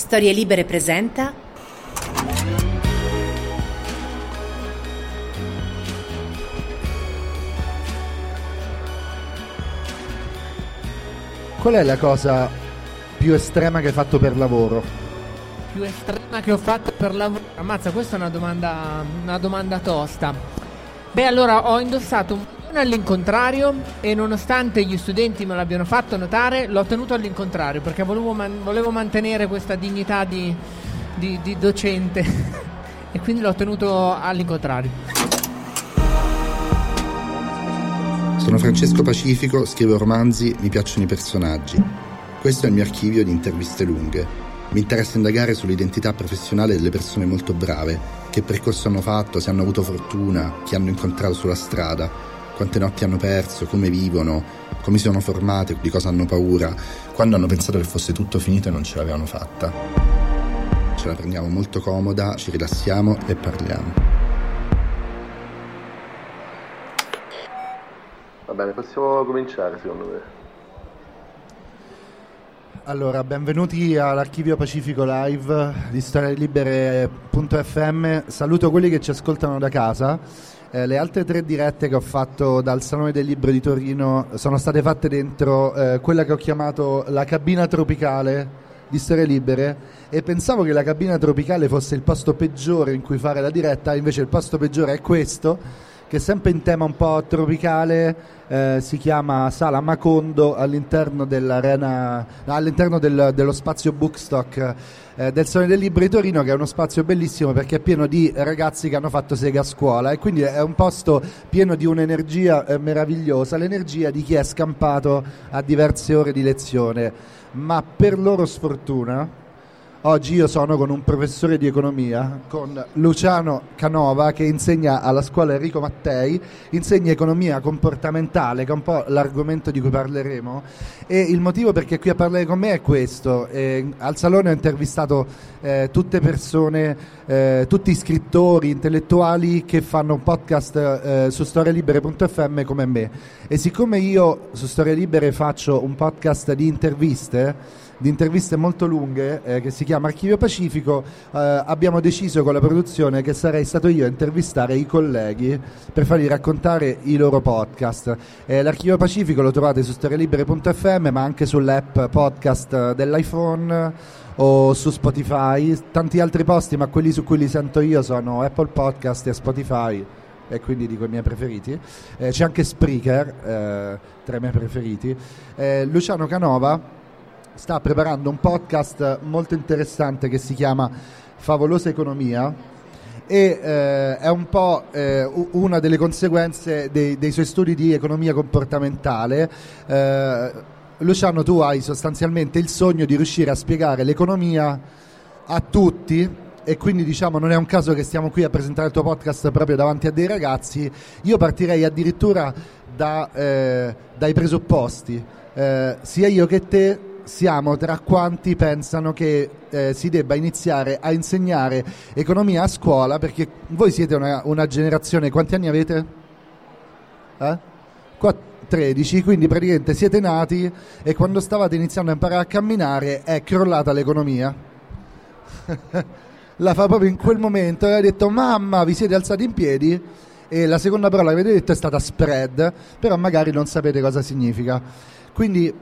Storie Libere presenta Qual è la cosa più estrema che hai fatto per lavoro? Più estrema che ho fatto per lavoro? Ammazza, questa è una domanda tosta. Beh, allora, ho indossato un maglione all'incontrario e nonostante gli studenti me l'abbiano fatto notare, l'ho tenuto all'incontrario perché volevo mantenere questa dignità di docente e quindi l'ho tenuto all'incontrario. Sono Francesco Pacifico, scrivo romanzi, mi piacciono i personaggi. Questo è il mio archivio di interviste lunghe. Mi interessa indagare sull'identità professionale delle persone molto brave, che percorso hanno fatto, se hanno avuto fortuna, chi hanno incontrato sulla strada, quante notti hanno perso, come vivono, come si sono formate, di cosa hanno paura, quando hanno pensato che fosse tutto finito e non ce l'avevano fatta. Ce la prendiamo molto comoda, ci rilassiamo e parliamo. Va bene, possiamo cominciare secondo me. Allora, benvenuti all'Archivio Pacifico Live di storielibere.fm. Saluto quelli che ci ascoltano da casa. Le altre tre dirette che ho fatto dal Salone dei Libri di Torino sono state fatte dentro quella che ho chiamato la cabina tropicale di Storie Libere, e pensavo che la cabina tropicale fosse il posto peggiore in cui fare la diretta, invece il posto peggiore è questo, che sempre in tema un po' tropicale si chiama Sala Macondo, all'interno dell'arena, all'interno dello spazio Bookstock del Salone dei Libri di Torino, che è uno spazio bellissimo perché è pieno di ragazzi che hanno fatto sega a scuola, e quindi è un posto pieno di un'energia meravigliosa, l'energia di chi è scampato a diverse ore di lezione. Ma per loro sfortuna oggi io sono con un professore di economia, con Luciano Canova, che insegna alla scuola Enrico Mattei, insegna economia comportamentale, che è un po' l'argomento di cui parleremo, e il motivo perché è qui a parlare con me è questo. Al Salone ho intervistato tutte persone, tutti scrittori, intellettuali che fanno un podcast su storielibere.fm come me, e siccome io su Storie Libere faccio un podcast di interviste molto lunghe che si chiama Archivio Pacifico, abbiamo deciso con la produzione che sarei stato io a intervistare i colleghi per fargli raccontare i loro podcast. L'Archivio Pacifico lo trovate su storielibere.fm, ma anche sull'app podcast dell'iPhone o su Spotify, tanti altri posti, ma quelli su cui li sento io sono Apple Podcast e Spotify, e quindi dico i miei preferiti. C'è anche Spreaker tra i miei preferiti. Luciano Canova sta preparando un podcast molto interessante che si chiama Favolosa Economia, e è un po' una delle conseguenze dei suoi studi di economia comportamentale. Luciano, tu hai sostanzialmente il sogno di riuscire a spiegare l'economia a tutti, e quindi diciamo non è un caso che stiamo qui a presentare il tuo podcast proprio davanti a dei ragazzi. Io partirei addirittura dai presupposti. Sia io che te siamo tra quanti pensano che si debba iniziare a insegnare economia a scuola, perché voi siete una generazione, quanti anni avete? 13, quindi praticamente siete nati e quando stavate iniziando a imparare a camminare è crollata l'economia. La fa proprio in quel momento, e ha detto mamma, vi siete alzati in piedi, e la seconda parola che avete detto è stata spread, però magari non sapete cosa significa. Quindi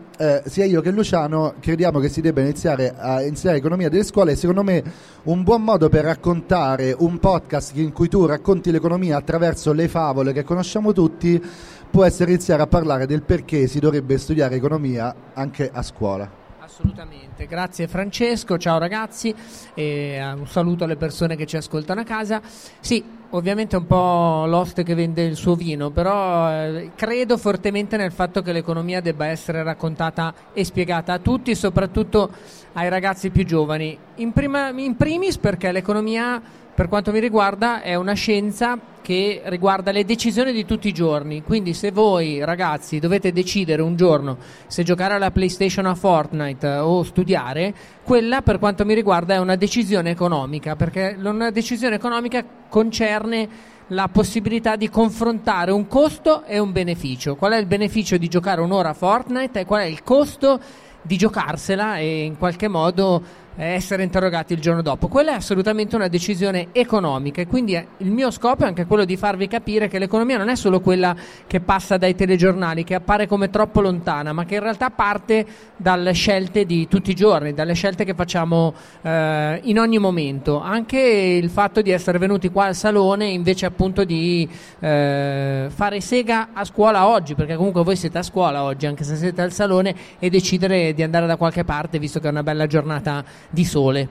sia io che Luciano crediamo che si debba iniziare a insegnare economia delle scuole, e secondo me un buon modo per raccontare un podcast in cui tu racconti l'economia attraverso le favole che conosciamo tutti può essere iniziare a parlare del perché si dovrebbe studiare economia anche a scuola. Assolutamente, grazie Francesco, ciao ragazzi, e un saluto alle persone che ci ascoltano a casa. Sì, ovviamente è un po' l'oste che vende il suo vino, però credo fortemente nel fatto che l'economia debba essere raccontata e spiegata a tutti, soprattutto ai ragazzi più giovani. In primis perché l'economia, per quanto mi riguarda, è una scienza che riguarda le decisioni di tutti i giorni, quindi se voi ragazzi dovete decidere un giorno se giocare alla PlayStation a Fortnite o studiare, quella per quanto mi riguarda è una decisione economica, perché una decisione economica concerne la possibilità di confrontare un costo e un beneficio. Qual è il beneficio di giocare un'ora a Fortnite e qual è il costo di giocarsela e in qualche modo essere interrogati il giorno dopo. Quella è assolutamente una decisione economica, e quindi il mio scopo è anche quello di farvi capire che l'economia non è solo quella che passa dai telegiornali, che appare come troppo lontana, ma che in realtà parte dalle scelte di tutti i giorni, dalle scelte che facciamo in ogni momento. Anche il fatto di essere venuti qua al Salone invece appunto di fare sega a scuola oggi, perché comunque voi siete a scuola oggi, anche se siete al Salone, e decidere di andare da qualche parte, visto che è una bella giornata di sole.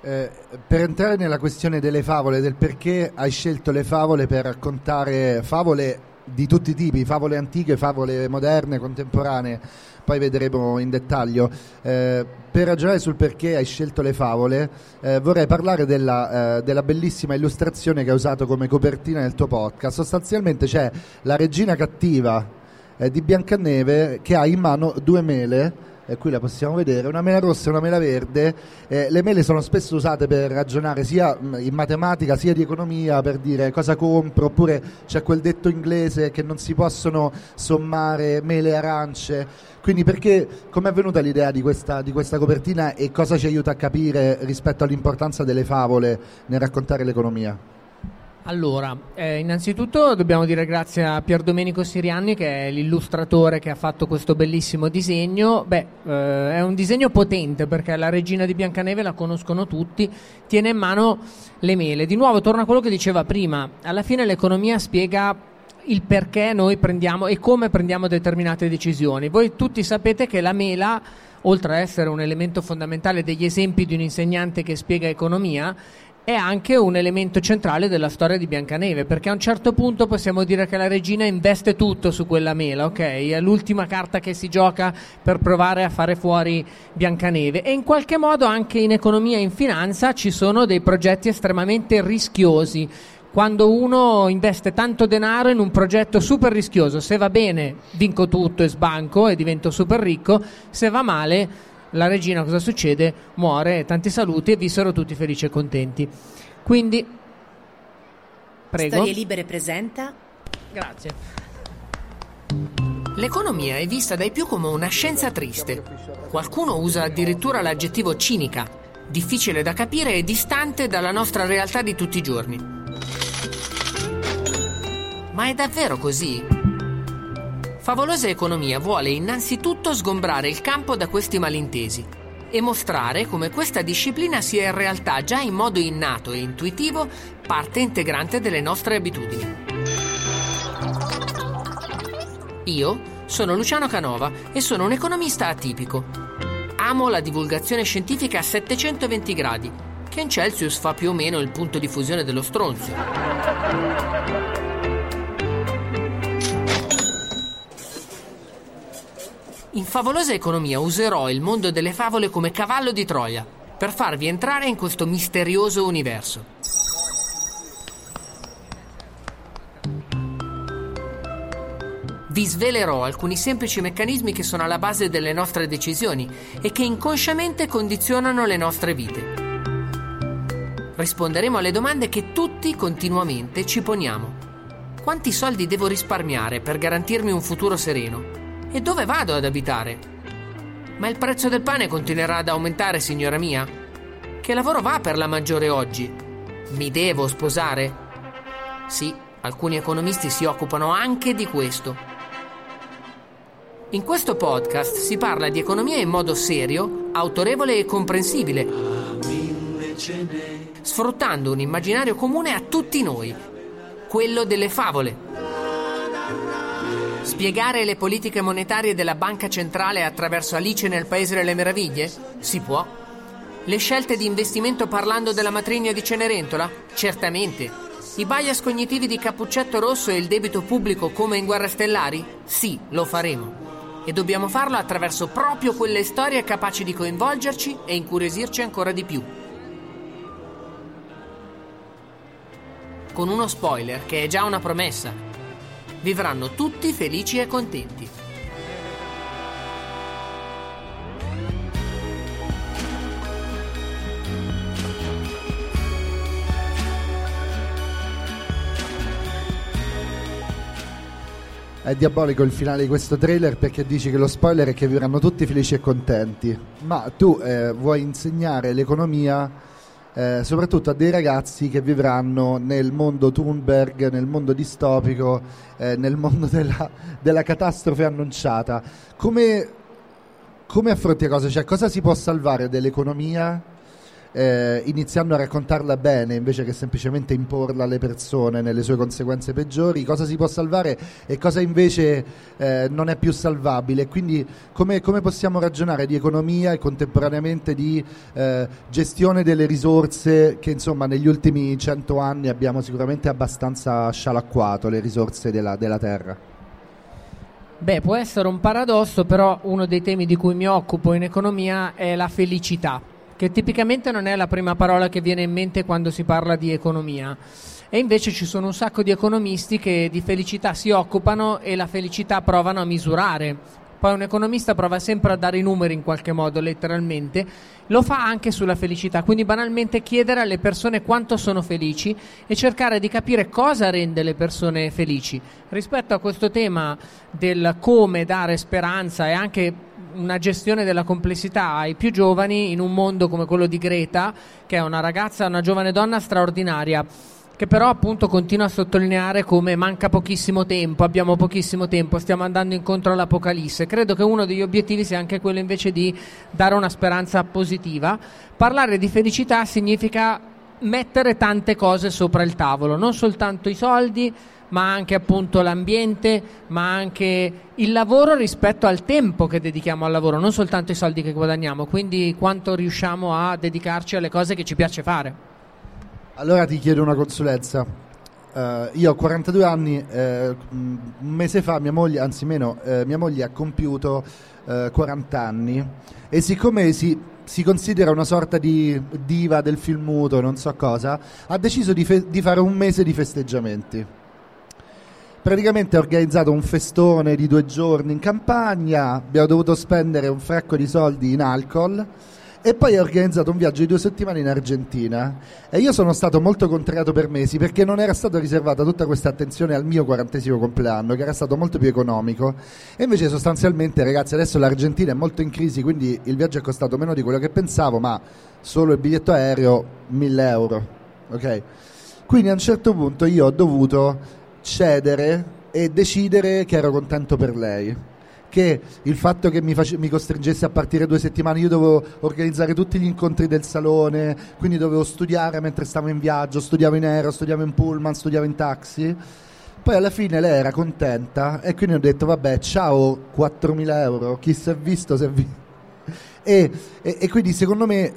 Per entrare nella questione delle favole, del perché hai scelto le favole per raccontare, favole di tutti i tipi, favole antiche, favole moderne, contemporanee, poi vedremo in dettaglio. Per ragionare sul perché hai scelto le favole, vorrei parlare della bellissima illustrazione che hai usato come copertina nel tuo podcast. Sostanzialmente c'è la regina cattiva di Biancaneve che ha in mano due mele. E qui la possiamo vedere, una mela rossa e una mela verde. Le mele sono spesso usate per ragionare sia in matematica sia di economia, per dire cosa compro, oppure c'è quel detto inglese che non si possono sommare mele e arance. Quindi perché, com'è venuta l'idea di questa copertina, e cosa ci aiuta a capire rispetto all'importanza delle favole nel raccontare l'economia? Allora, innanzitutto dobbiamo dire grazie a Pier Domenico Sirianni, che è l'illustratore che ha fatto questo bellissimo disegno. È un disegno potente, perché la regina di Biancaneve la conoscono tutti, tiene in mano le mele. Di nuovo torna a quello che diceva prima, alla fine l'economia spiega il perché noi prendiamo e come prendiamo determinate decisioni. Voi tutti sapete che la mela, oltre a essere un elemento fondamentale degli esempi di un insegnante che spiega economia, è anche un elemento centrale della storia di Biancaneve, perché a un certo punto possiamo dire che la regina investe tutto su quella mela, ok? È l'ultima carta che si gioca per provare a fare fuori Biancaneve, e in qualche modo anche in economia e in finanza ci sono dei progetti estremamente rischiosi. Quando uno investe tanto denaro in un progetto super rischioso, se va bene vinco tutto e sbanco e divento super ricco, se va male la regina, cosa succede? Muore, tanti saluti, e vissero tutti felici e contenti. Quindi, prego. Storie Libere presenta. Grazie. L'economia è vista dai più come una scienza triste. Qualcuno usa addirittura l'aggettivo cinica, difficile da capire e distante dalla nostra realtà di tutti i giorni. Ma è davvero così? Favolosa Economia vuole innanzitutto sgombrare il campo da questi malintesi e mostrare come questa disciplina sia in realtà, già in modo innato e intuitivo, parte integrante delle nostre abitudini. Io sono Luciano Canova e sono un economista atipico. Amo la divulgazione scientifica a 720 gradi, che in Celsius fa più o meno il punto di fusione dello stronzio. In Favolosa Economia userò il mondo delle favole come cavallo di Troia per farvi entrare in questo misterioso universo. Vi svelerò alcuni semplici meccanismi che sono alla base delle nostre decisioni e che inconsciamente condizionano le nostre vite. Risponderemo alle domande che tutti continuamente ci poniamo. Quanti soldi devo risparmiare per garantirmi un futuro sereno? E dove vado ad abitare? Ma il prezzo del pane continuerà ad aumentare, signora mia? Che lavoro va per la maggiore oggi? Mi devo sposare? Sì, alcuni economisti si occupano anche di questo. In questo podcast si parla di economia in modo serio, autorevole e comprensibile, sfruttando un immaginario comune a tutti noi, quello delle favole. Spiegare le politiche monetarie della banca centrale attraverso Alice nel Paese delle Meraviglie? Si può. Le scelte di investimento parlando della matrigna di Cenerentola? Certamente. I bias cognitivi di Cappuccetto Rosso e il debito pubblico come in Guerre Stellari? Sì, lo faremo. E dobbiamo farlo attraverso proprio quelle storie capaci di coinvolgerci e incuriosirci ancora di più. Con uno spoiler che è già una promessa. Vivranno tutti felici e contenti. È diabolico il finale di questo trailer perché dici che lo spoiler è che vivranno tutti felici e contenti, ma tu vuoi insegnare l'economia soprattutto a dei ragazzi che vivranno nel mondo Thunberg, nel mondo distopico, nel mondo della catastrofe annunciata. Come affronti le cose? Cioè, cosa si può salvare dell'economia iniziando a raccontarla bene invece che semplicemente imporla alle persone nelle sue conseguenze peggiori? Cosa si può salvare e cosa invece non è più salvabile? Quindi come possiamo ragionare di economia e contemporaneamente di gestione delle risorse, che insomma negli ultimi 100 anni abbiamo sicuramente abbastanza scialacquato le risorse della terra? Beh, può essere un paradosso, però uno dei temi di cui mi occupo in economia è la felicità, che tipicamente non è la prima parola che viene in mente quando si parla di economia. E invece ci sono un sacco di economisti che di felicità si occupano e la felicità provano a misurare. Poi un economista prova sempre a dare i numeri in qualche modo, letteralmente. Lo fa anche sulla felicità, quindi banalmente chiedere alle persone quanto sono felici e cercare di capire cosa rende le persone felici. Rispetto a questo tema del come dare speranza e anche una gestione della complessità ai più giovani in un mondo come quello di Greta, che è una ragazza, una giovane donna straordinaria, che però appunto continua a sottolineare come manca pochissimo tempo, abbiamo pochissimo tempo, stiamo andando incontro all'apocalisse. Credo che uno degli obiettivi sia anche quello invece di dare una speranza positiva. Parlare di felicità significa mettere tante cose sopra il tavolo, non soltanto i soldi, ma anche appunto l'ambiente, ma anche il lavoro rispetto al tempo che dedichiamo al lavoro, non soltanto i soldi che guadagniamo, quindi quanto riusciamo a dedicarci alle cose che ci piace fare. Allora ti chiedo una consulenza. Io ho 42 anni, un mese fa mia moglie ha compiuto 40 anni e siccome si considera una sorta di diva del film muto, non so cosa, ha deciso di fare un mese di festeggiamenti. Praticamente ha organizzato un festone di 2 giorni in campagna, abbiamo dovuto spendere un fracco di soldi in alcol e poi ha organizzato un viaggio di 2 settimane in Argentina e io sono stato molto contrariato per mesi perché non era stata riservata tutta questa attenzione al mio 40° compleanno, che era stato molto più economico, e invece sostanzialmente, ragazzi, adesso l'Argentina è molto in crisi, quindi il viaggio è costato meno di quello che pensavo, ma solo il biglietto aereo 1.000 euro, ok? Quindi a un certo punto io ho dovuto cedere e decidere che ero contento per lei, che il fatto che mi costringesse a partire 2 settimane, io dovevo organizzare tutti gli incontri del salone, quindi dovevo studiare mentre stavo in viaggio, studiavo in aereo, studiavo in pullman, studiavo in taxi, poi alla fine lei era contenta e quindi ho detto vabbè, ciao 4.000 euro, chi si è visto si è visto. E quindi secondo me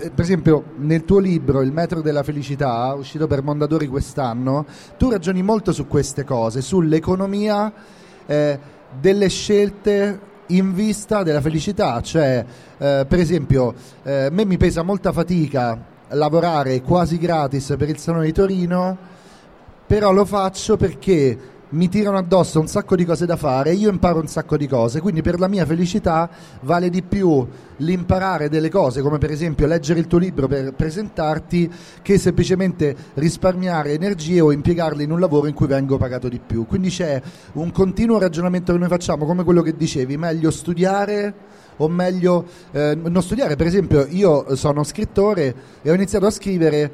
per esempio nel tuo libro Il metro della felicità, uscito per Mondadori quest'anno, tu ragioni molto su queste cose, sull'economia delle scelte in vista della felicità, cioè per esempio a me mi pesa molta fatica lavorare quasi gratis per il Salone di Torino, però lo faccio perché mi tirano addosso un sacco di cose da fare e io imparo un sacco di cose, quindi per la mia felicità vale di più l'imparare delle cose, come per esempio leggere il tuo libro per presentarti, che semplicemente risparmiare energie o impiegarle in un lavoro in cui vengo pagato di più. Quindi c'è un continuo ragionamento che noi facciamo, come quello che dicevi, meglio studiare o meglio non studiare. Per esempio io sono scrittore e ho iniziato a scrivere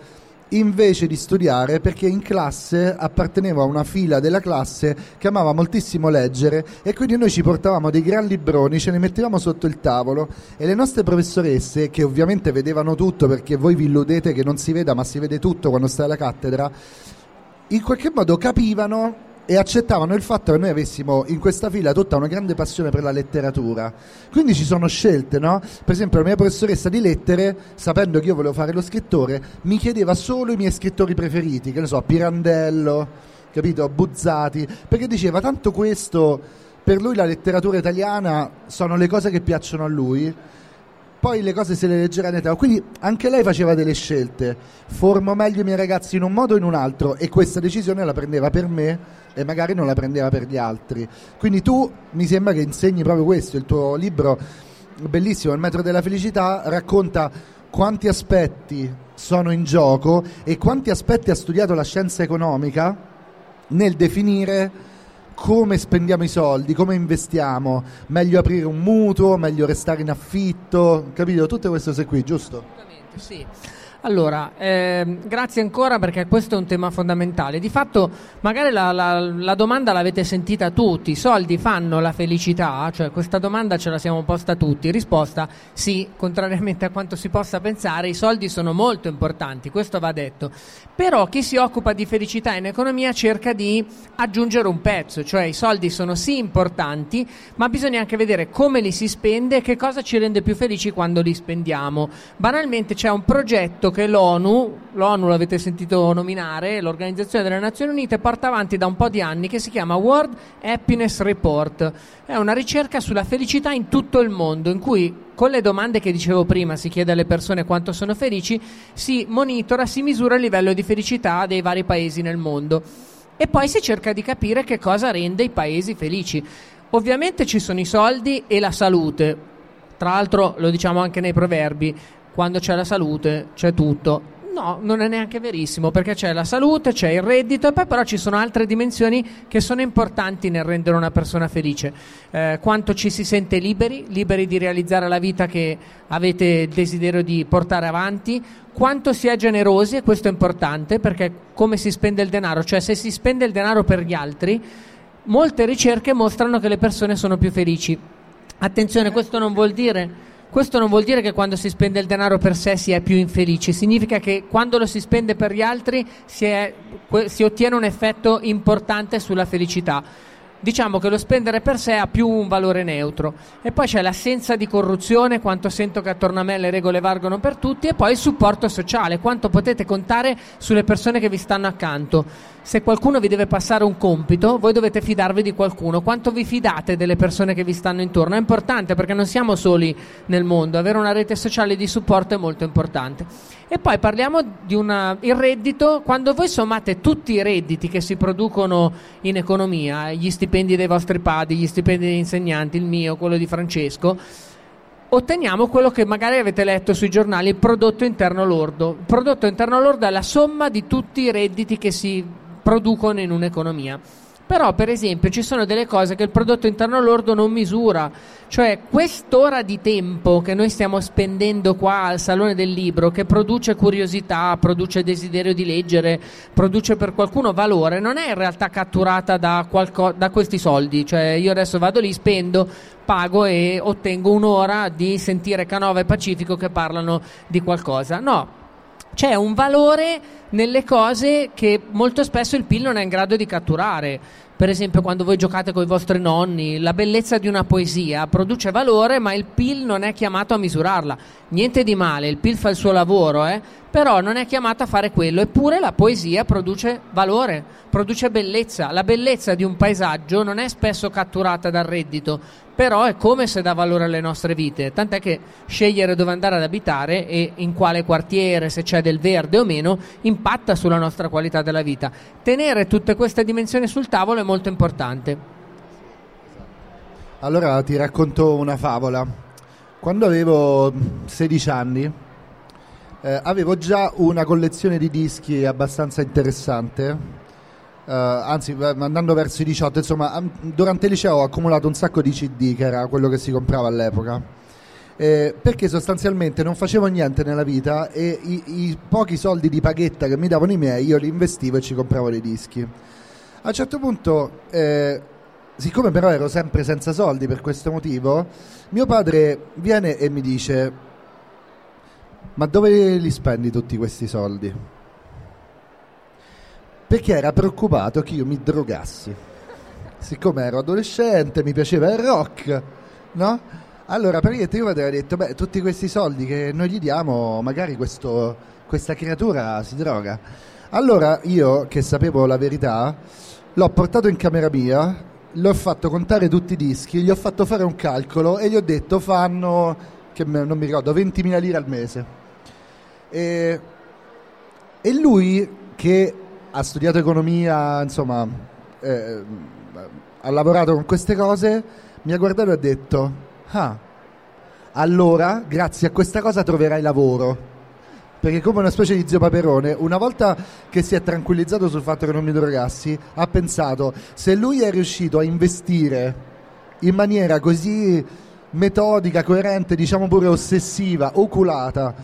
invece di studiare perché in classe appartenevo a una fila della classe che amava moltissimo leggere e quindi noi ci portavamo dei gran libroni, ce li mettevamo sotto il tavolo e le nostre professoresse, che ovviamente vedevano tutto, perché voi vi illudete che non si veda, ma si vede tutto quando stai alla cattedra, in qualche modo capivano e accettavano il fatto che noi avessimo in questa fila tutta una grande passione per la letteratura. Quindi ci sono scelte, no? Per esempio la mia professoressa di lettere, sapendo che io volevo fare lo scrittore, mi chiedeva solo i miei scrittori preferiti, che ne so, Pirandello, capito, Buzzati, perché diceva tanto questo, per lui la letteratura italiana sono le cose che piacciono a lui, poi le cose se le leggerà in età. Quindi anche lei faceva delle scelte, formo meglio i miei ragazzi in un modo o in un altro, e questa decisione la prendeva per me e magari non la prendeva per gli altri. Quindi tu mi sembra che insegni proprio questo, il tuo libro bellissimo Il metro della felicità racconta quanti aspetti sono in gioco e quanti aspetti ha studiato la scienza economica nel definire come spendiamo i soldi, come investiamo, meglio aprire un mutuo, meglio restare in affitto, capito? Tutte queste cose qui, giusto? Assolutamente, sì. Allora, grazie ancora, perché questo è un tema fondamentale. Di fatto magari la domanda l'avete sentita tutti: i soldi fanno la felicità? Cioè, questa domanda ce la siamo posta tutti. Risposta: sì, contrariamente a quanto si possa pensare, i soldi sono molto importanti, questo va detto. Però chi si occupa di felicità in economia cerca di aggiungere un pezzo, cioè i soldi sono sì importanti, ma bisogna anche vedere come li si spende e che cosa ci rende più felici quando li spendiamo. Banalmente c'è un progetto che l'ONU l'avete sentito nominare, l'Organizzazione delle Nazioni Unite, porta avanti da un po' di anni, che si chiama World Happiness Report. È una ricerca sulla felicità in tutto il mondo, in cui con le domande che dicevo prima si chiede alle persone quanto sono felici, si monitora, si misura il livello di felicità dei vari paesi nel mondo e poi si cerca di capire che cosa rende i paesi felici. Ovviamente ci sono i soldi e la salute, tra l'altro lo diciamo anche nei proverbi: quando c'è la salute c'è tutto. No, non è neanche verissimo, perché c'è la salute, c'è il reddito e poi però ci sono altre dimensioni che sono importanti nel rendere una persona felice. Quanto ci si sente liberi di realizzare la vita che avete il desiderio di portare avanti, quanto si è generosi, e questo è importante, perché come si spende il denaro, cioè se si spende il denaro per gli altri, molte ricerche mostrano che le persone sono più felici. Attenzione, questo non vuol dire che quando si spende il denaro per sé si è più infelici, significa che quando lo si spende per gli altri si ottiene un effetto importante sulla felicità. Diciamo che lo spendere per sé ha più un valore neutro. E poi c'è l'assenza di corruzione, quanto sento che attorno a me le regole valgono per tutti, e poi il supporto sociale, quanto potete contare sulle persone che vi stanno accanto. Se qualcuno vi deve passare un compito, voi dovete fidarvi di qualcuno, quanto vi fidate delle persone che vi stanno intorno. È importante, perché non siamo soli nel mondo, avere una rete sociale di supporto è molto importante. E poi parliamo di il reddito: quando voi sommate tutti i redditi che si producono in economia, gli stipendi dei vostri padri, gli stipendi degli insegnanti, il mio, quello di Francesco, otteniamo quello che magari avete letto sui giornali, il prodotto interno lordo. Il prodotto interno lordo è la somma di tutti i redditi che si producono in un'economia. Però, per esempio, ci sono delle cose che il prodotto interno lordo non misura, cioè quest'ora di tempo che noi stiamo spendendo qua al Salone del Libro, che produce curiosità, produce desiderio di leggere, produce per qualcuno valore, non è in realtà catturata da questi soldi. Cioè, io adesso vado lì, spendo, pago e ottengo un'ora di sentire Canova e Pacifico che parlano di qualcosa. No, c'è un valore nelle cose che molto spesso il PIL non è in grado di catturare. Per esempio, quando voi giocate con i vostri nonni, la bellezza di una poesia produce valore, ma il PIL non è chiamato a misurarla. Niente di male, il PIL fa il suo lavoro, però non è chiamato a fare quello. Eppure la poesia produce valore, produce bellezza. La bellezza di un paesaggio non è spesso catturata dal reddito, però è come se dà valore alle nostre vite, tant'è che scegliere dove andare ad abitare e in quale quartiere, se c'è del verde o meno, impatta sulla nostra qualità della vita. Tenere tutte queste dimensioni sul tavolo è molto importante. Allora ti racconto una favola. Quando avevo 16 anni avevo già una collezione di dischi abbastanza interessante. Anzi, andando verso i 18, insomma, durante il liceo ho accumulato un sacco di CD, che era quello che si comprava all'epoca, perché sostanzialmente non facevo niente nella vita e i pochi soldi di paghetta che mi davano i miei io li investivo e ci compravo dei dischi. A un certo punto, siccome però ero sempre senza soldi per questo motivo, mio padre viene e mi dice: ma dove li spendi tutti questi soldi? Perché era preoccupato che io mi drogassi. Siccome ero adolescente, mi piaceva il rock, no? Allora praticamente io avevo detto: beh, tutti questi soldi che noi gli diamo, magari questa creatura si droga. Allora io, che sapevo la verità, l'ho portato in camera mia, l'ho fatto contare tutti i dischi, gli ho fatto fare un calcolo e gli ho detto fanno, che non mi ricordo, 20.000 lire al mese. E lui, che ha studiato economia, insomma, ha lavorato con queste cose, mi ha guardato e ha detto: ah, allora grazie a questa cosa troverai lavoro. perché come una specie di zio Paperone, una volta che si è tranquillizzato sul fatto che non mi drogassi, ha pensato: se lui è riuscito a investire in maniera così metodica, coerente, diciamo pure ossessiva, oculata,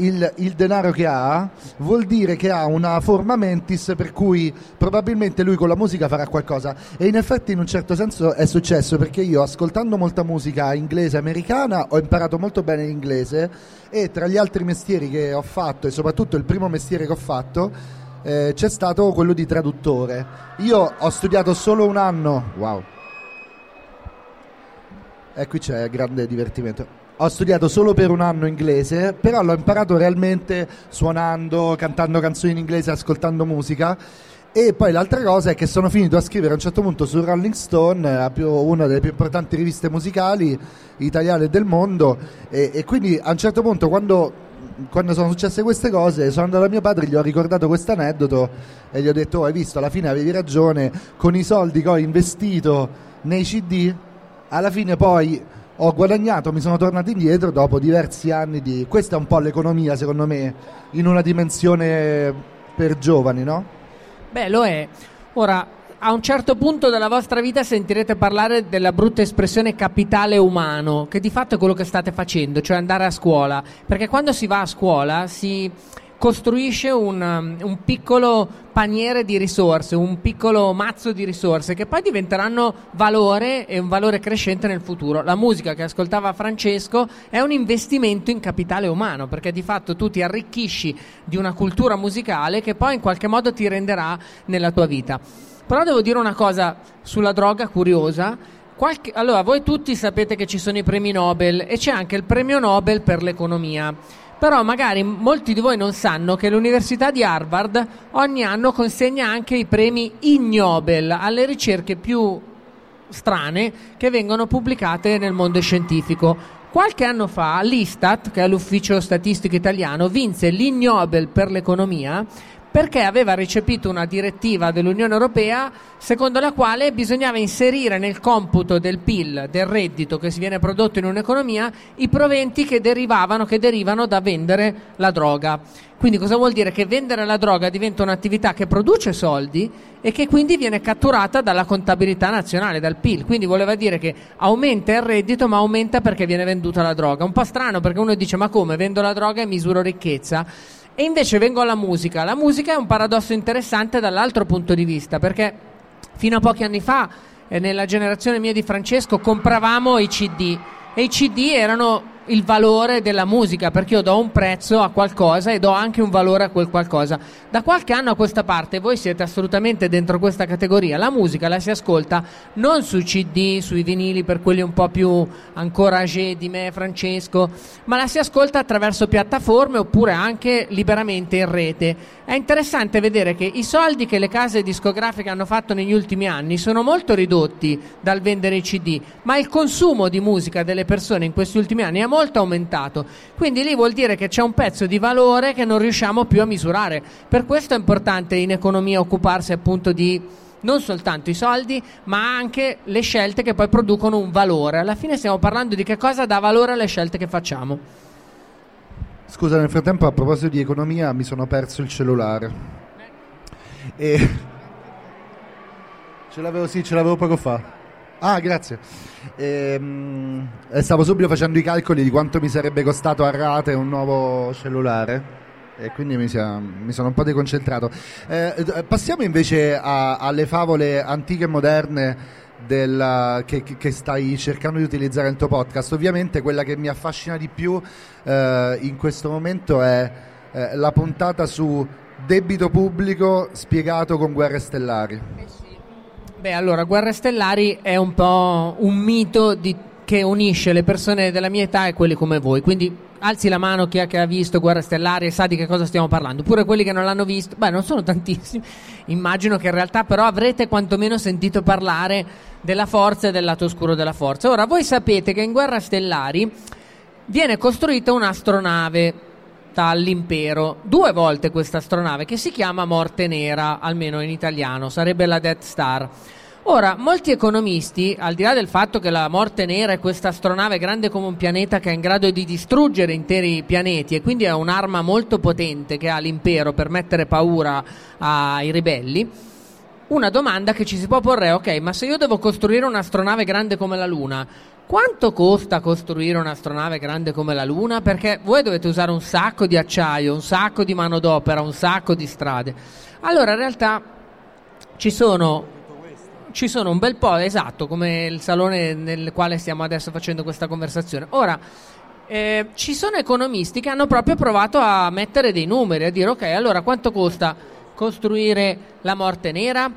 il denaro che ha, vuol dire che ha una forma mentis per cui probabilmente lui con la musica farà qualcosa. E in effetti in un certo senso è successo, perché io, ascoltando molta musica inglese americana, ho imparato molto bene l'inglese, e tra gli altri mestieri che ho fatto, e soprattutto il primo mestiere che ho fatto, c'è stato quello di traduttore. Io ho studiato solo un anno. Wow. E qui c'è grande divertimento. Ho studiato solo per un anno inglese, però l'ho imparato realmente suonando, cantando canzoni in inglese, ascoltando musica. E poi l'altra cosa è che sono finito a scrivere a un certo punto su Rolling Stone, una delle più importanti riviste musicali italiane del mondo, e quindi a un certo punto, quando sono successe queste cose, sono andato da mio padre, gli ho ricordato questo aneddoto e gli ho detto: oh, hai visto, alla fine avevi ragione, con i soldi che ho investito nei CD, alla fine poi ho guadagnato, mi sono tornato indietro dopo diversi anni di... Questa è un po' l'economia, secondo me, in una dimensione per giovani, no? Beh, lo è. Ora, a un certo punto della vostra vita sentirete parlare della brutta espressione capitale umano, che di fatto è quello che state facendo, cioè andare a scuola. Perché quando si va a scuola si costruisce un piccolo paniere di risorse, un piccolo mazzo di risorse che poi diventeranno valore, e un valore crescente nel futuro. La musica che ascoltava Francesco è un investimento in capitale umano, perché di fatto tu ti arricchisci di una cultura musicale che poi in qualche modo ti renderà nella tua vita. Però devo dire una cosa sulla droga curiosa. Allora, voi tutti sapete che ci sono i premi Nobel, e c'è anche il premio Nobel per l'economia. Però magari molti di voi non sanno che l'Università di Harvard ogni anno consegna anche i premi Ig Nobel alle ricerche più strane che vengono pubblicate nel mondo scientifico. Qualche anno fa l'Istat, che è l'ufficio statistico italiano, vinse l'Ig Nobel per l'economia perché aveva recepito una direttiva dell'Unione Europea secondo la quale bisognava inserire nel computo del PIL, del reddito che si viene prodotto in un'economia, i proventi che derivano da vendere la droga. Quindi cosa vuol dire? Che vendere la droga diventa un'attività che produce soldi e che quindi viene catturata dalla contabilità nazionale, dal PIL. Quindi voleva dire che aumenta il reddito, ma aumenta perché viene venduta la droga. Un po' strano, perché uno dice: ma come? Vendo la droga e misuro ricchezza? E invece vengo alla musica. La musica è un paradosso interessante dall'altro punto di vista, perché fino a pochi anni fa, nella generazione mia di Francesco, compravamo i CD, e i CD erano il valore della musica, perché io do un prezzo a qualcosa e do anche un valore a quel qualcosa. Da qualche anno a questa parte, voi siete assolutamente dentro questa categoria, la musica la si ascolta non sui CD, sui vinili per quelli un po' più ancora âgé di me, Francesco, ma la si ascolta attraverso piattaforme oppure anche liberamente in rete. È interessante vedere che i soldi che le case discografiche hanno fatto negli ultimi anni sono molto ridotti dal vendere i CD, ma il consumo di musica delle persone in questi ultimi anni è molto aumentato. Quindi lì vuol dire che c'è un pezzo di valore che non riusciamo più a misurare. Per questo è importante in economia occuparsi appunto di non soltanto i soldi, ma anche le scelte che poi producono un valore. Alla fine stiamo parlando di che cosa dà valore alle scelte che facciamo. Scusa, nel frattempo, a proposito di economia, mi sono perso il cellulare. E ce l'avevo poco fa. Ah, grazie. Stavo subito facendo i calcoli di quanto mi sarebbe costato a rate un nuovo cellulare, e quindi mi sono un po' deconcentrato. Passiamo invece alle favole antiche e moderne che stai cercando di utilizzare nel tuo podcast. Ovviamente quella che mi affascina di più in questo momento è la puntata su debito pubblico spiegato con guerre stellari. Beh, allora, Guerre Stellari è un po' un mito che unisce le persone della mia età e quelli come voi. Quindi alzi la mano chi è che ha visto Guerre Stellari e sa di che cosa stiamo parlando. Pure quelli che non l'hanno visto, beh, non sono tantissimi, immagino che in realtà però avrete quantomeno sentito parlare della forza e del lato oscuro della forza. Ora, voi sapete che in Guerre Stellari viene costruita un'astronave all'impero, 2 volte questa astronave, che si chiama Morte Nera, almeno in italiano, sarebbe la Death Star. Ora, molti economisti, al di là del fatto che la morte nera è questa astronave grande come un pianeta che è in grado di distruggere interi pianeti e quindi è un'arma molto potente che ha l'impero per mettere paura ai ribelli, una domanda che ci si può porre è: ok, ma se io devo costruire un'astronave grande come la Luna, quanto costa costruire un'astronave grande come la Luna? Perché voi dovete usare un sacco di acciaio, un sacco di manodopera, un sacco di strade. Allora, in realtà ci sono un bel po', esatto, come il salone nel quale stiamo adesso facendo questa conversazione. Ora, ci sono economisti che hanno proprio provato a mettere dei numeri, a dire: ok, allora quanto costa costruire la morte nera?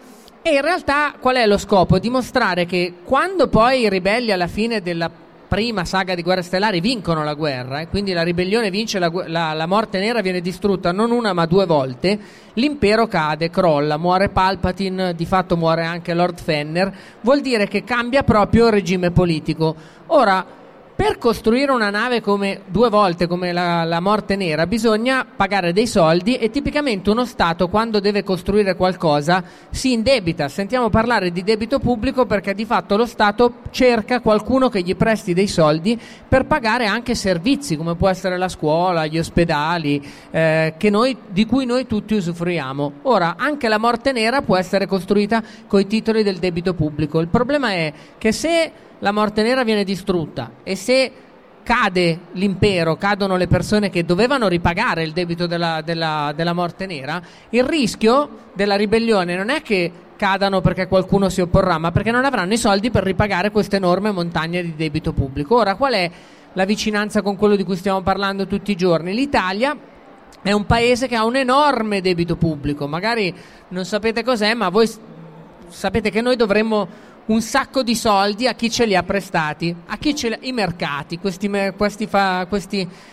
E in realtà qual è lo scopo? Dimostrare che quando poi i ribelli alla fine della prima saga di Guerre Stellari vincono la guerra, quindi la ribellione vince, la morte nera viene distrutta non una ma due volte, l'impero cade, crolla, muore Palpatine, di fatto muore anche Lord Fenner, vuol dire che cambia proprio il regime politico. Ora, per costruire una nave come due volte come la morte nera bisogna pagare dei soldi, e tipicamente uno Stato quando deve costruire qualcosa si indebita. Sentiamo parlare di debito pubblico perché di fatto lo Stato cerca qualcuno che gli presti dei soldi per pagare anche servizi come può essere la scuola, gli ospedali, di cui noi tutti usufruiamo. Ora, anche la morte nera può essere costruita coi titoli del debito pubblico. Il problema è che se la morte nera viene distrutta e se cade l'impero, cadono le persone che dovevano ripagare il debito della morte nera, il rischio della ribellione non è che cadano perché qualcuno si opporrà, ma perché non avranno i soldi per ripagare questa enorme montagna di debito pubblico. Ora, qual è la vicinanza con quello di cui stiamo parlando tutti i giorni? L'Italia è un paese che ha un enorme debito pubblico, magari non sapete cos'è, ma voi sapete che noi dovremmo un sacco di soldi a chi ce li ha prestati, a chi i mercati, questi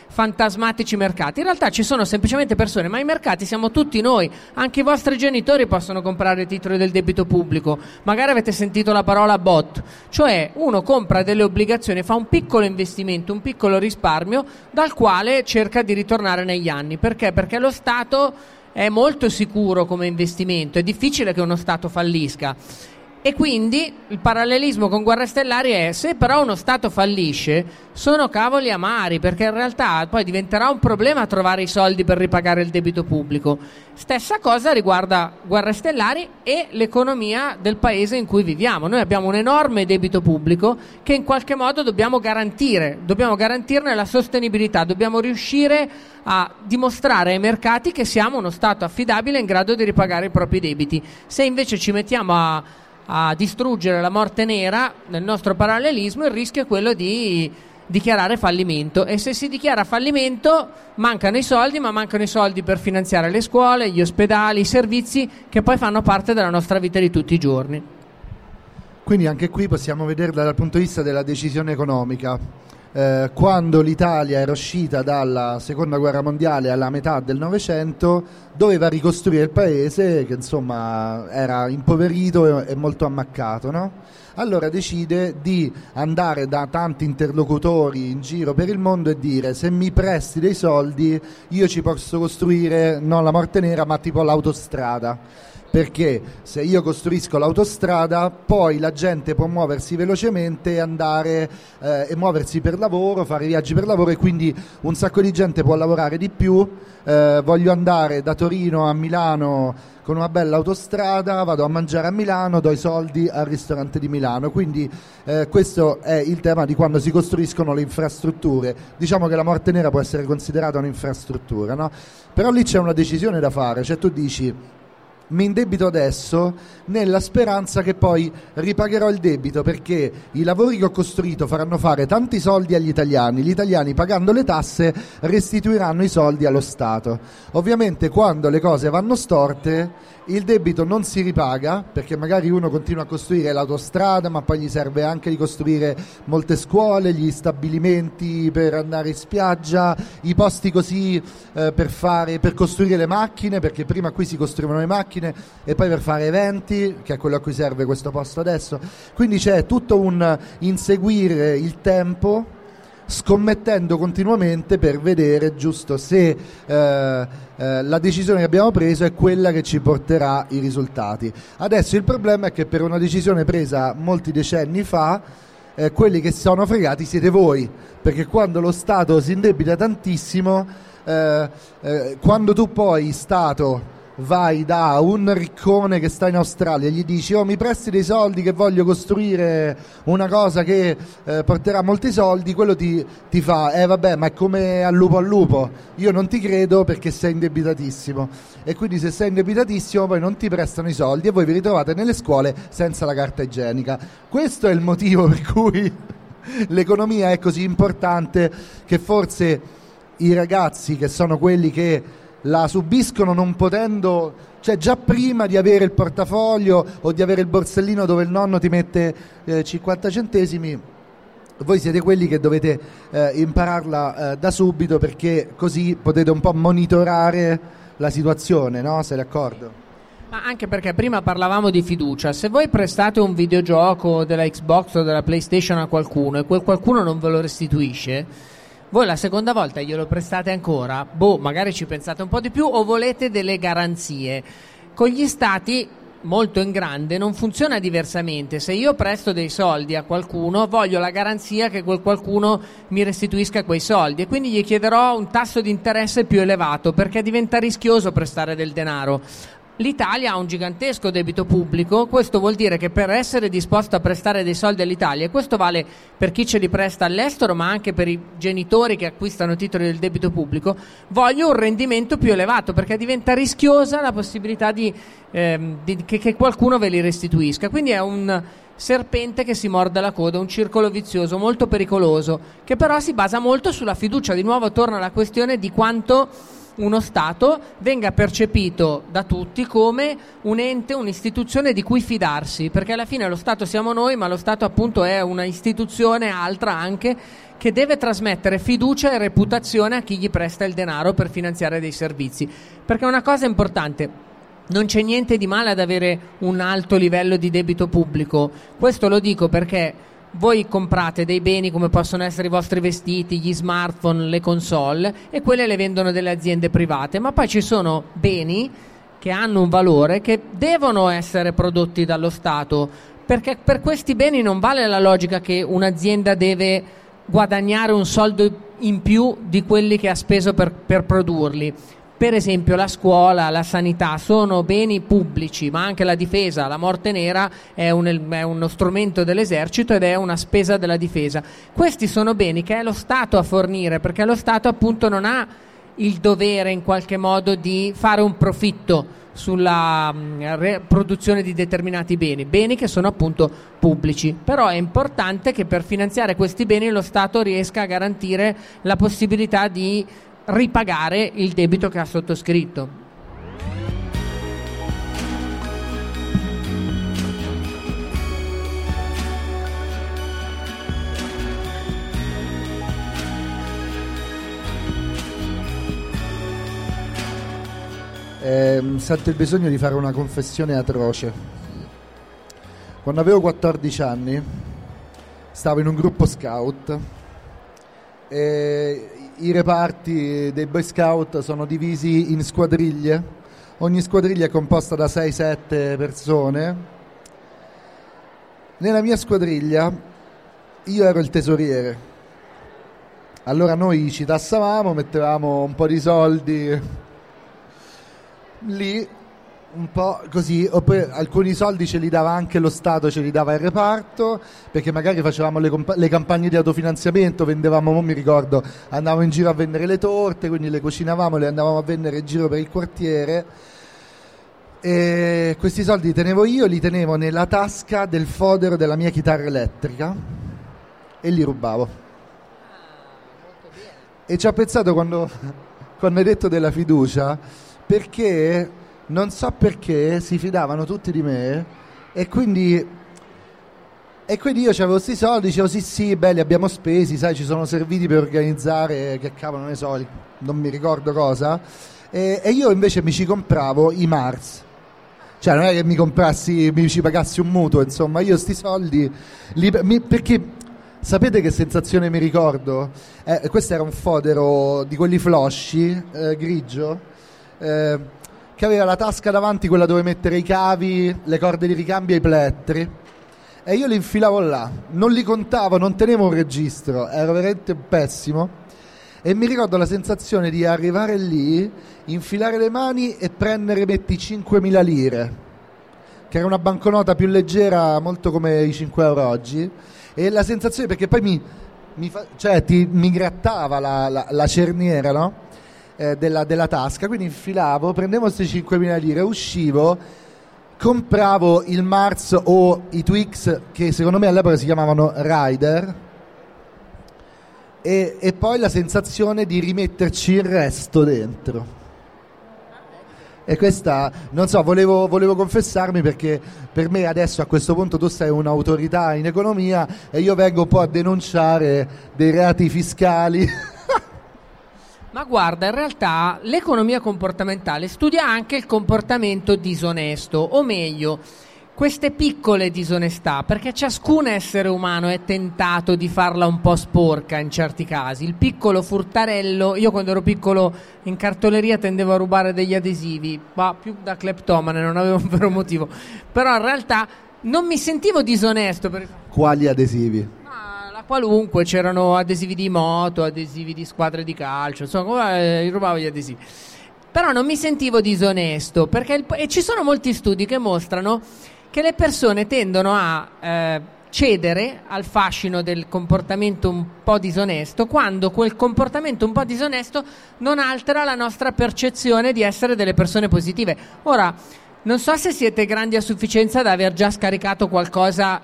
fantasmatici mercati. In realtà ci sono semplicemente persone, ma i mercati siamo tutti noi, anche i vostri genitori possono comprare titoli del debito pubblico. Magari avete sentito la parola BOT, cioè uno compra delle obbligazioni, fa un piccolo investimento, un piccolo risparmio dal quale cerca di ritornare negli anni. Perché? Perché lo Stato è molto sicuro come investimento, è difficile che uno Stato fallisca. E quindi il parallelismo con Guerre Stellari è: se però uno Stato fallisce, sono cavoli amari, perché in realtà poi diventerà un problema trovare i soldi per ripagare il debito pubblico. Stessa cosa riguarda Guerre Stellari e l'economia del paese in cui viviamo. Noi abbiamo un enorme debito pubblico che in qualche modo dobbiamo garantire, dobbiamo garantirne la sostenibilità, dobbiamo riuscire a dimostrare ai mercati che siamo uno Stato affidabile in grado di ripagare i propri debiti. Se invece ci mettiamo a distruggere la morte nera, nel nostro parallelismo il rischio è quello di dichiarare fallimento, e se si dichiara fallimento mancano i soldi, ma mancano i soldi per finanziare le scuole, gli ospedali, i servizi che poi fanno parte della nostra vita di tutti i giorni. Quindi anche qui possiamo vederla dal punto di vista della decisione economica. Quando l'Italia era uscita dalla seconda guerra mondiale alla metà del Novecento, doveva ricostruire il paese che insomma era impoverito e molto ammaccato, no? Allora decide di andare da tanti interlocutori in giro per il mondo e dire: se mi presti dei soldi io ci posso costruire non la morte nera ma tipo l'autostrada, perché se io costruisco l'autostrada poi la gente può muoversi velocemente e andare e muoversi per lavoro, fare viaggi per lavoro, e quindi un sacco di gente può lavorare di più. Voglio andare da Torino a Milano con una bella autostrada, vado a mangiare a Milano, do i soldi al ristorante di Milano. Quindi questo è il tema di quando si costruiscono le infrastrutture. Diciamo che la morte nera può essere considerata un'infrastruttura, no? Però lì c'è una decisione da fare, cioè tu dici: mi indebito adesso nella speranza che poi ripagherò il debito, perché i lavori che ho costruito faranno fare tanti soldi agli italiani, gli italiani pagando le tasse restituiranno i soldi allo Stato. Ovviamente quando le cose vanno storte il debito non si ripaga, perché magari uno continua a costruire l'autostrada ma poi gli serve anche di costruire molte scuole, gli stabilimenti per andare in spiaggia, i posti così per costruire le macchine, perché prima qui si costruivano le macchine e poi per fare eventi, che è quello a cui serve questo posto adesso. Quindi c'è tutto un inseguire il tempo scommettendo continuamente per vedere giusto se la decisione che abbiamo preso è quella che ci porterà i risultati. Adesso il problema è che per una decisione presa molti decenni fa, quelli che sono fregati siete voi, perché quando lo Stato si indebita tantissimo, quando tu poi Stato vai da un riccone che sta in Australia e gli dici mi presti dei soldi che voglio costruire una cosa che porterà molti soldi, quello ti fa vabbè, ma è come al lupo, io non ti credo perché sei indebitatissimo, e quindi se sei indebitatissimo poi non ti prestano i soldi e voi vi ritrovate nelle scuole senza la carta igienica. Questo è il motivo per cui l'economia è così importante, che forse i ragazzi, che sono quelli che la subiscono non potendo, cioè già prima di avere il portafoglio o di avere il borsellino dove il nonno ti mette 50 centesimi, voi siete quelli che dovete impararla da subito, perché così potete un po' monitorare la situazione, no? Sei d'accordo? Ma anche perché prima parlavamo di fiducia. Se voi prestate un videogioco della Xbox o della PlayStation a qualcuno e quel qualcuno non ve lo restituisce, voi la seconda volta glielo prestate ancora? Magari ci pensate un po' di più, o volete delle garanzie. Con gli stati, molto in grande, non funziona diversamente. Se io presto dei soldi a qualcuno, voglio la garanzia che quel qualcuno mi restituisca quei soldi, e quindi gli chiederò un tasso di interesse più elevato, perché diventa rischioso prestare del denaro. L'Italia ha un gigantesco debito pubblico, questo vuol dire che per essere disposto a prestare dei soldi all'Italia, e questo vale per chi ce li presta all'estero ma anche per i genitori che acquistano titoli del debito pubblico, voglio un rendimento più elevato, perché diventa rischiosa la possibilità che qualcuno ve li restituisca. Quindi è un serpente che si morde la coda, un circolo vizioso molto pericoloso, che però si basa molto sulla fiducia. Di nuovo torna la questione di quanto uno Stato venga percepito da tutti come un ente, un'istituzione di cui fidarsi, perché alla fine lo Stato siamo noi, ma lo Stato appunto è una istituzione altra anche, che deve trasmettere fiducia e reputazione a chi gli presta il denaro per finanziare dei servizi. Perché una cosa importante: non c'è niente di male ad avere un alto livello di debito pubblico. Questo lo dico perché voi comprate dei beni come possono essere i vostri vestiti, gli smartphone, le console, e quelle le vendono delle aziende private, ma poi ci sono beni che hanno un valore, che devono essere prodotti dallo Stato, perché per questi beni non vale la logica che un'azienda deve guadagnare un soldo in più di quelli che ha speso per produrli. Per esempio la scuola, la sanità sono beni pubblici, ma anche la difesa, la morte nera è uno strumento dell'esercito ed è una spesa della difesa. Questi sono beni che è lo Stato a fornire, perché lo Stato appunto non ha il dovere in qualche modo di fare un profitto sulla produzione di determinati beni che sono appunto pubblici. Però è importante che per finanziare questi beni lo Stato riesca a garantire la possibilità di ripagare il debito che ha sottoscritto. Sento il bisogno di fare una confessione atroce. Quando avevo 14 anni stavo in un gruppo scout e i reparti dei Boy Scout sono divisi in squadriglie, ogni squadriglia è composta da 6-7 persone. Nella mia squadriglia io ero il tesoriere, allora noi ci tassavamo, mettevamo un po' di soldi lì, un po' così, oppure alcuni soldi ce li dava anche lo Stato, ce li dava il reparto, perché magari facevamo le campagne di autofinanziamento, vendevamo, non mi ricordo, andavamo in giro a vendere le torte, quindi le cucinavamo e le andavamo a vendere in giro per il quartiere, e questi soldi li tenevo nella tasca del fodero della mia chitarra elettrica e li rubavo. E ci ho pensato quando hai detto della fiducia, perché non so perché si fidavano tutti di me, e quindi io c'avevo questi soldi, dicevo sì, belli, abbiamo spesi, sai, ci sono serviti per organizzare, che cavolo ne so, non mi ricordo cosa, e io invece mi ci compravo i Mars, cioè non è che mi ci pagassi un mutuo, insomma, io sti soldi, perché Sapete che sensazione mi ricordo? Questo era un fodero di quelli flosci, grigio, che aveva la tasca davanti, quella dove mettere i cavi, le corde di ricambio e i plettri. E io li infilavo là, non li contavo, non tenevo un registro, ero veramente pessimo. E mi ricordo la sensazione di arrivare lì, infilare le mani e prendere, metti, 5.000 lire, che era una banconota più leggera, molto come i 5 euro oggi. E la sensazione, perché poi mi grattava la cerniera, no? Della tasca, quindi infilavo, prendevo queste 5.000 lire, uscivo, compravo il Mars o i Twix, che secondo me all'epoca si chiamavano Rider, e poi la sensazione di rimetterci il resto dentro. E questa, non so, volevo confessarmi, perché per me adesso a questo punto tu sei un'autorità in economia e io vengo un po' a denunciare dei reati fiscali. Ma guarda, in realtà l'economia comportamentale studia anche il comportamento disonesto, o meglio, queste piccole disonestà, perché ciascun essere umano è tentato di farla un po' sporca in certi casi. Il piccolo furtarello, io quando ero piccolo in cartoleria tendevo a rubare degli adesivi, ma più da cleptomane, non avevo un vero motivo, però in realtà non mi sentivo disonesto. Quali adesivi? Ma la qualunque, c'erano adesivi di moto, adesivi di squadre di calcio, insomma, rubavo gli adesivi. Però non mi sentivo disonesto, perché e ci sono molti studi che mostrano che le persone tendono a cedere al fascino del comportamento un po' disonesto quando quel comportamento un po' disonesto non altera la nostra percezione di essere delle persone positive. Ora, non so se siete grandi a sufficienza da aver già scaricato qualcosa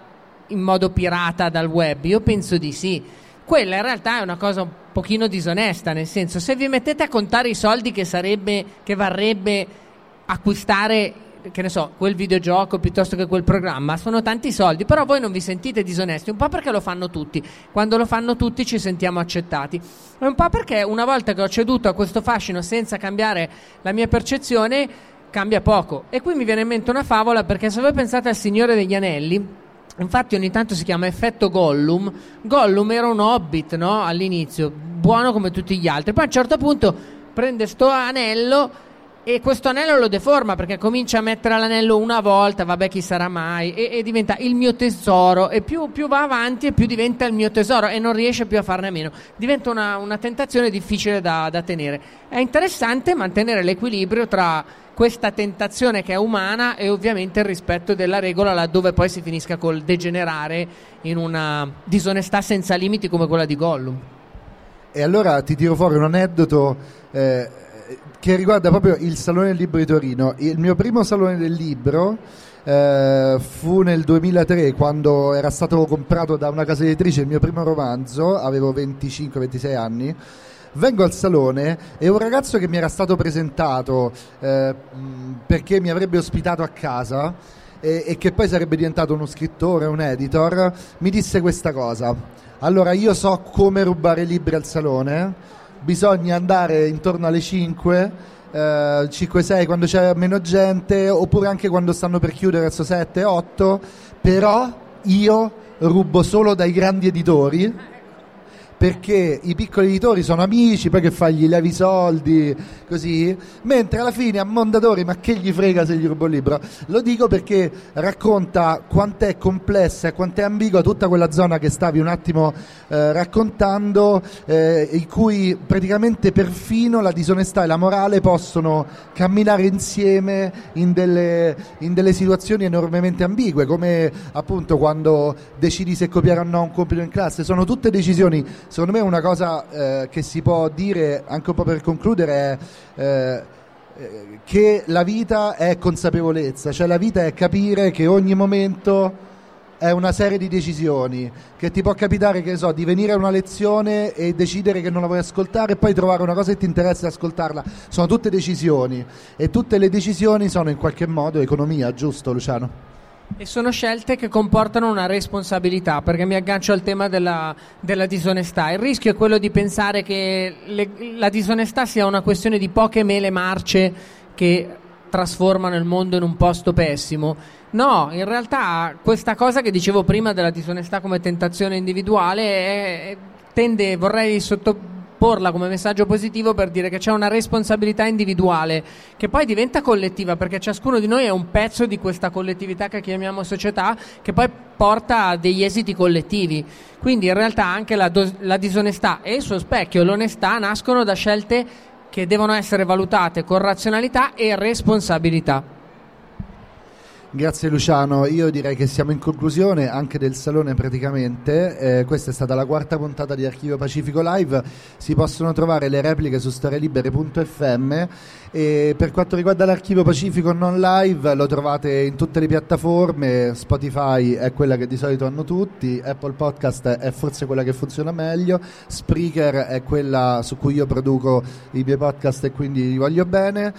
in modo pirata dal web, io penso di sì. Quella in realtà è una cosa un pochino disonesta, nel senso, se vi mettete a contare i soldi che varrebbe acquistare, che ne so, quel videogioco piuttosto che quel programma, sono tanti soldi, però voi non vi sentite disonesti, un po' perché lo fanno tutti, quando lo fanno tutti ci sentiamo accettati, e un po' perché una volta che ho ceduto a questo fascino senza cambiare la mia percezione, cambia poco. E qui mi viene in mente una favola, perché se voi pensate al Signore degli Anelli, infatti ogni tanto si chiama effetto Gollum. Gollum era un hobbit, no? All'inizio, buono come tutti gli altri, poi a un certo punto prende sto anello e questo anello lo deforma, perché comincia a mettere l'anello una volta, vabbè chi sarà mai, e diventa il mio tesoro, e più va avanti e più diventa il mio tesoro e non riesce più a farne a meno, diventa una tentazione difficile da tenere. È interessante mantenere l'equilibrio tra questa tentazione che è umana e ovviamente il rispetto della regola, laddove poi si finisca col degenerare in una disonestà senza limiti come quella di Gollum. E allora ti tiro fuori un aneddoto che riguarda proprio il Salone del Libro di Torino. Il mio primo Salone del Libro fu nel 2003, quando era stato comprato da una casa editrice il mio primo romanzo, avevo 25-26 anni. Vengo al salone e un ragazzo che mi era stato presentato perché mi avrebbe ospitato a casa e che poi sarebbe diventato uno scrittore, un editor, mi disse questa cosa: allora, io so come rubare libri al salone, bisogna andare intorno alle 5-6 quando c'è meno gente, oppure anche quando stanno per chiudere verso 7-8, però io rubo solo dai grandi editori, perché i piccoli editori sono amici, poi che fai, gli levi i soldi, così, mentre alla fine a Mondadori, ma che gli frega se gli rubo il libro. Lo dico perché racconta quant'è complessa e quant'è ambigua tutta quella zona che stavi un attimo raccontando, in cui praticamente perfino la disonestà e la morale possono camminare insieme in delle situazioni enormemente ambigue, come appunto quando decidi se copiare o no un compito in classe. Sono tutte decisioni. Secondo me una cosa che si può dire anche un po' per concludere è che la vita è consapevolezza, cioè la vita è capire che ogni momento è una serie di decisioni, che ti può capitare, che ne so, di venire a una lezione e decidere che non la vuoi ascoltare e poi trovare una cosa che ti interessa e ascoltarla. Sono tutte decisioni, e tutte le decisioni sono in qualche modo economia, giusto Luciano? E sono scelte che comportano una responsabilità, perché mi aggancio al tema della disonestà. Il rischio è quello di pensare che la disonestà sia una questione di poche mele marce che trasformano il mondo in un posto pessimo. No, in realtà questa cosa che dicevo prima della disonestà come tentazione individuale vorrei sottoporla come messaggio positivo per dire che c'è una responsabilità individuale che poi diventa collettiva, perché ciascuno di noi è un pezzo di questa collettività che chiamiamo società, che poi porta a degli esiti collettivi. Quindi in realtà anche la disonestà e il suo specchio, l'onestà, nascono da scelte che devono essere valutate con razionalità e responsabilità. Grazie Luciano, io direi che siamo in conclusione anche del salone praticamente, questa è stata la 4ª puntata di Archivio Pacifico Live, si possono trovare le repliche su storielibere.fm e per quanto riguarda l'Archivio Pacifico non live lo trovate in tutte le piattaforme, Spotify è quella che di solito hanno tutti, Apple Podcast è forse quella che funziona meglio, Spreaker è quella su cui io produco i miei podcast e quindi li voglio bene,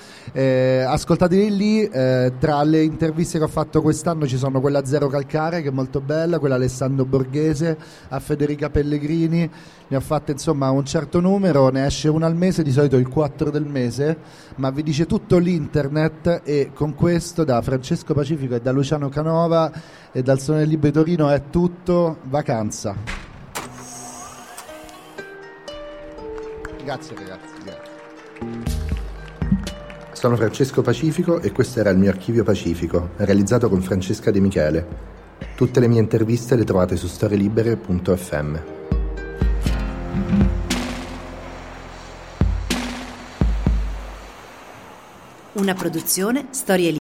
ascoltateli lì, tra le interviste ho fatto quest'anno ci sono quella Zero Calcare che è molto bella, quella Alessandro Borghese, a Federica Pellegrini, ne ho fatte insomma un certo numero, ne esce una al mese, di solito il 4 del mese, ma vi dice tutto l'internet. E con questo da Francesco Pacifico e da Luciano Canova e dal Salone dei Libri di Torino è tutto, vacanza, grazie ragazzi, grazie. Sono Francesco Pacifico e questo era il mio Archivio Pacifico, realizzato con Francesca De Michele. Tutte le mie interviste le trovate su storielibere.fm. Una produzione Storie Libere.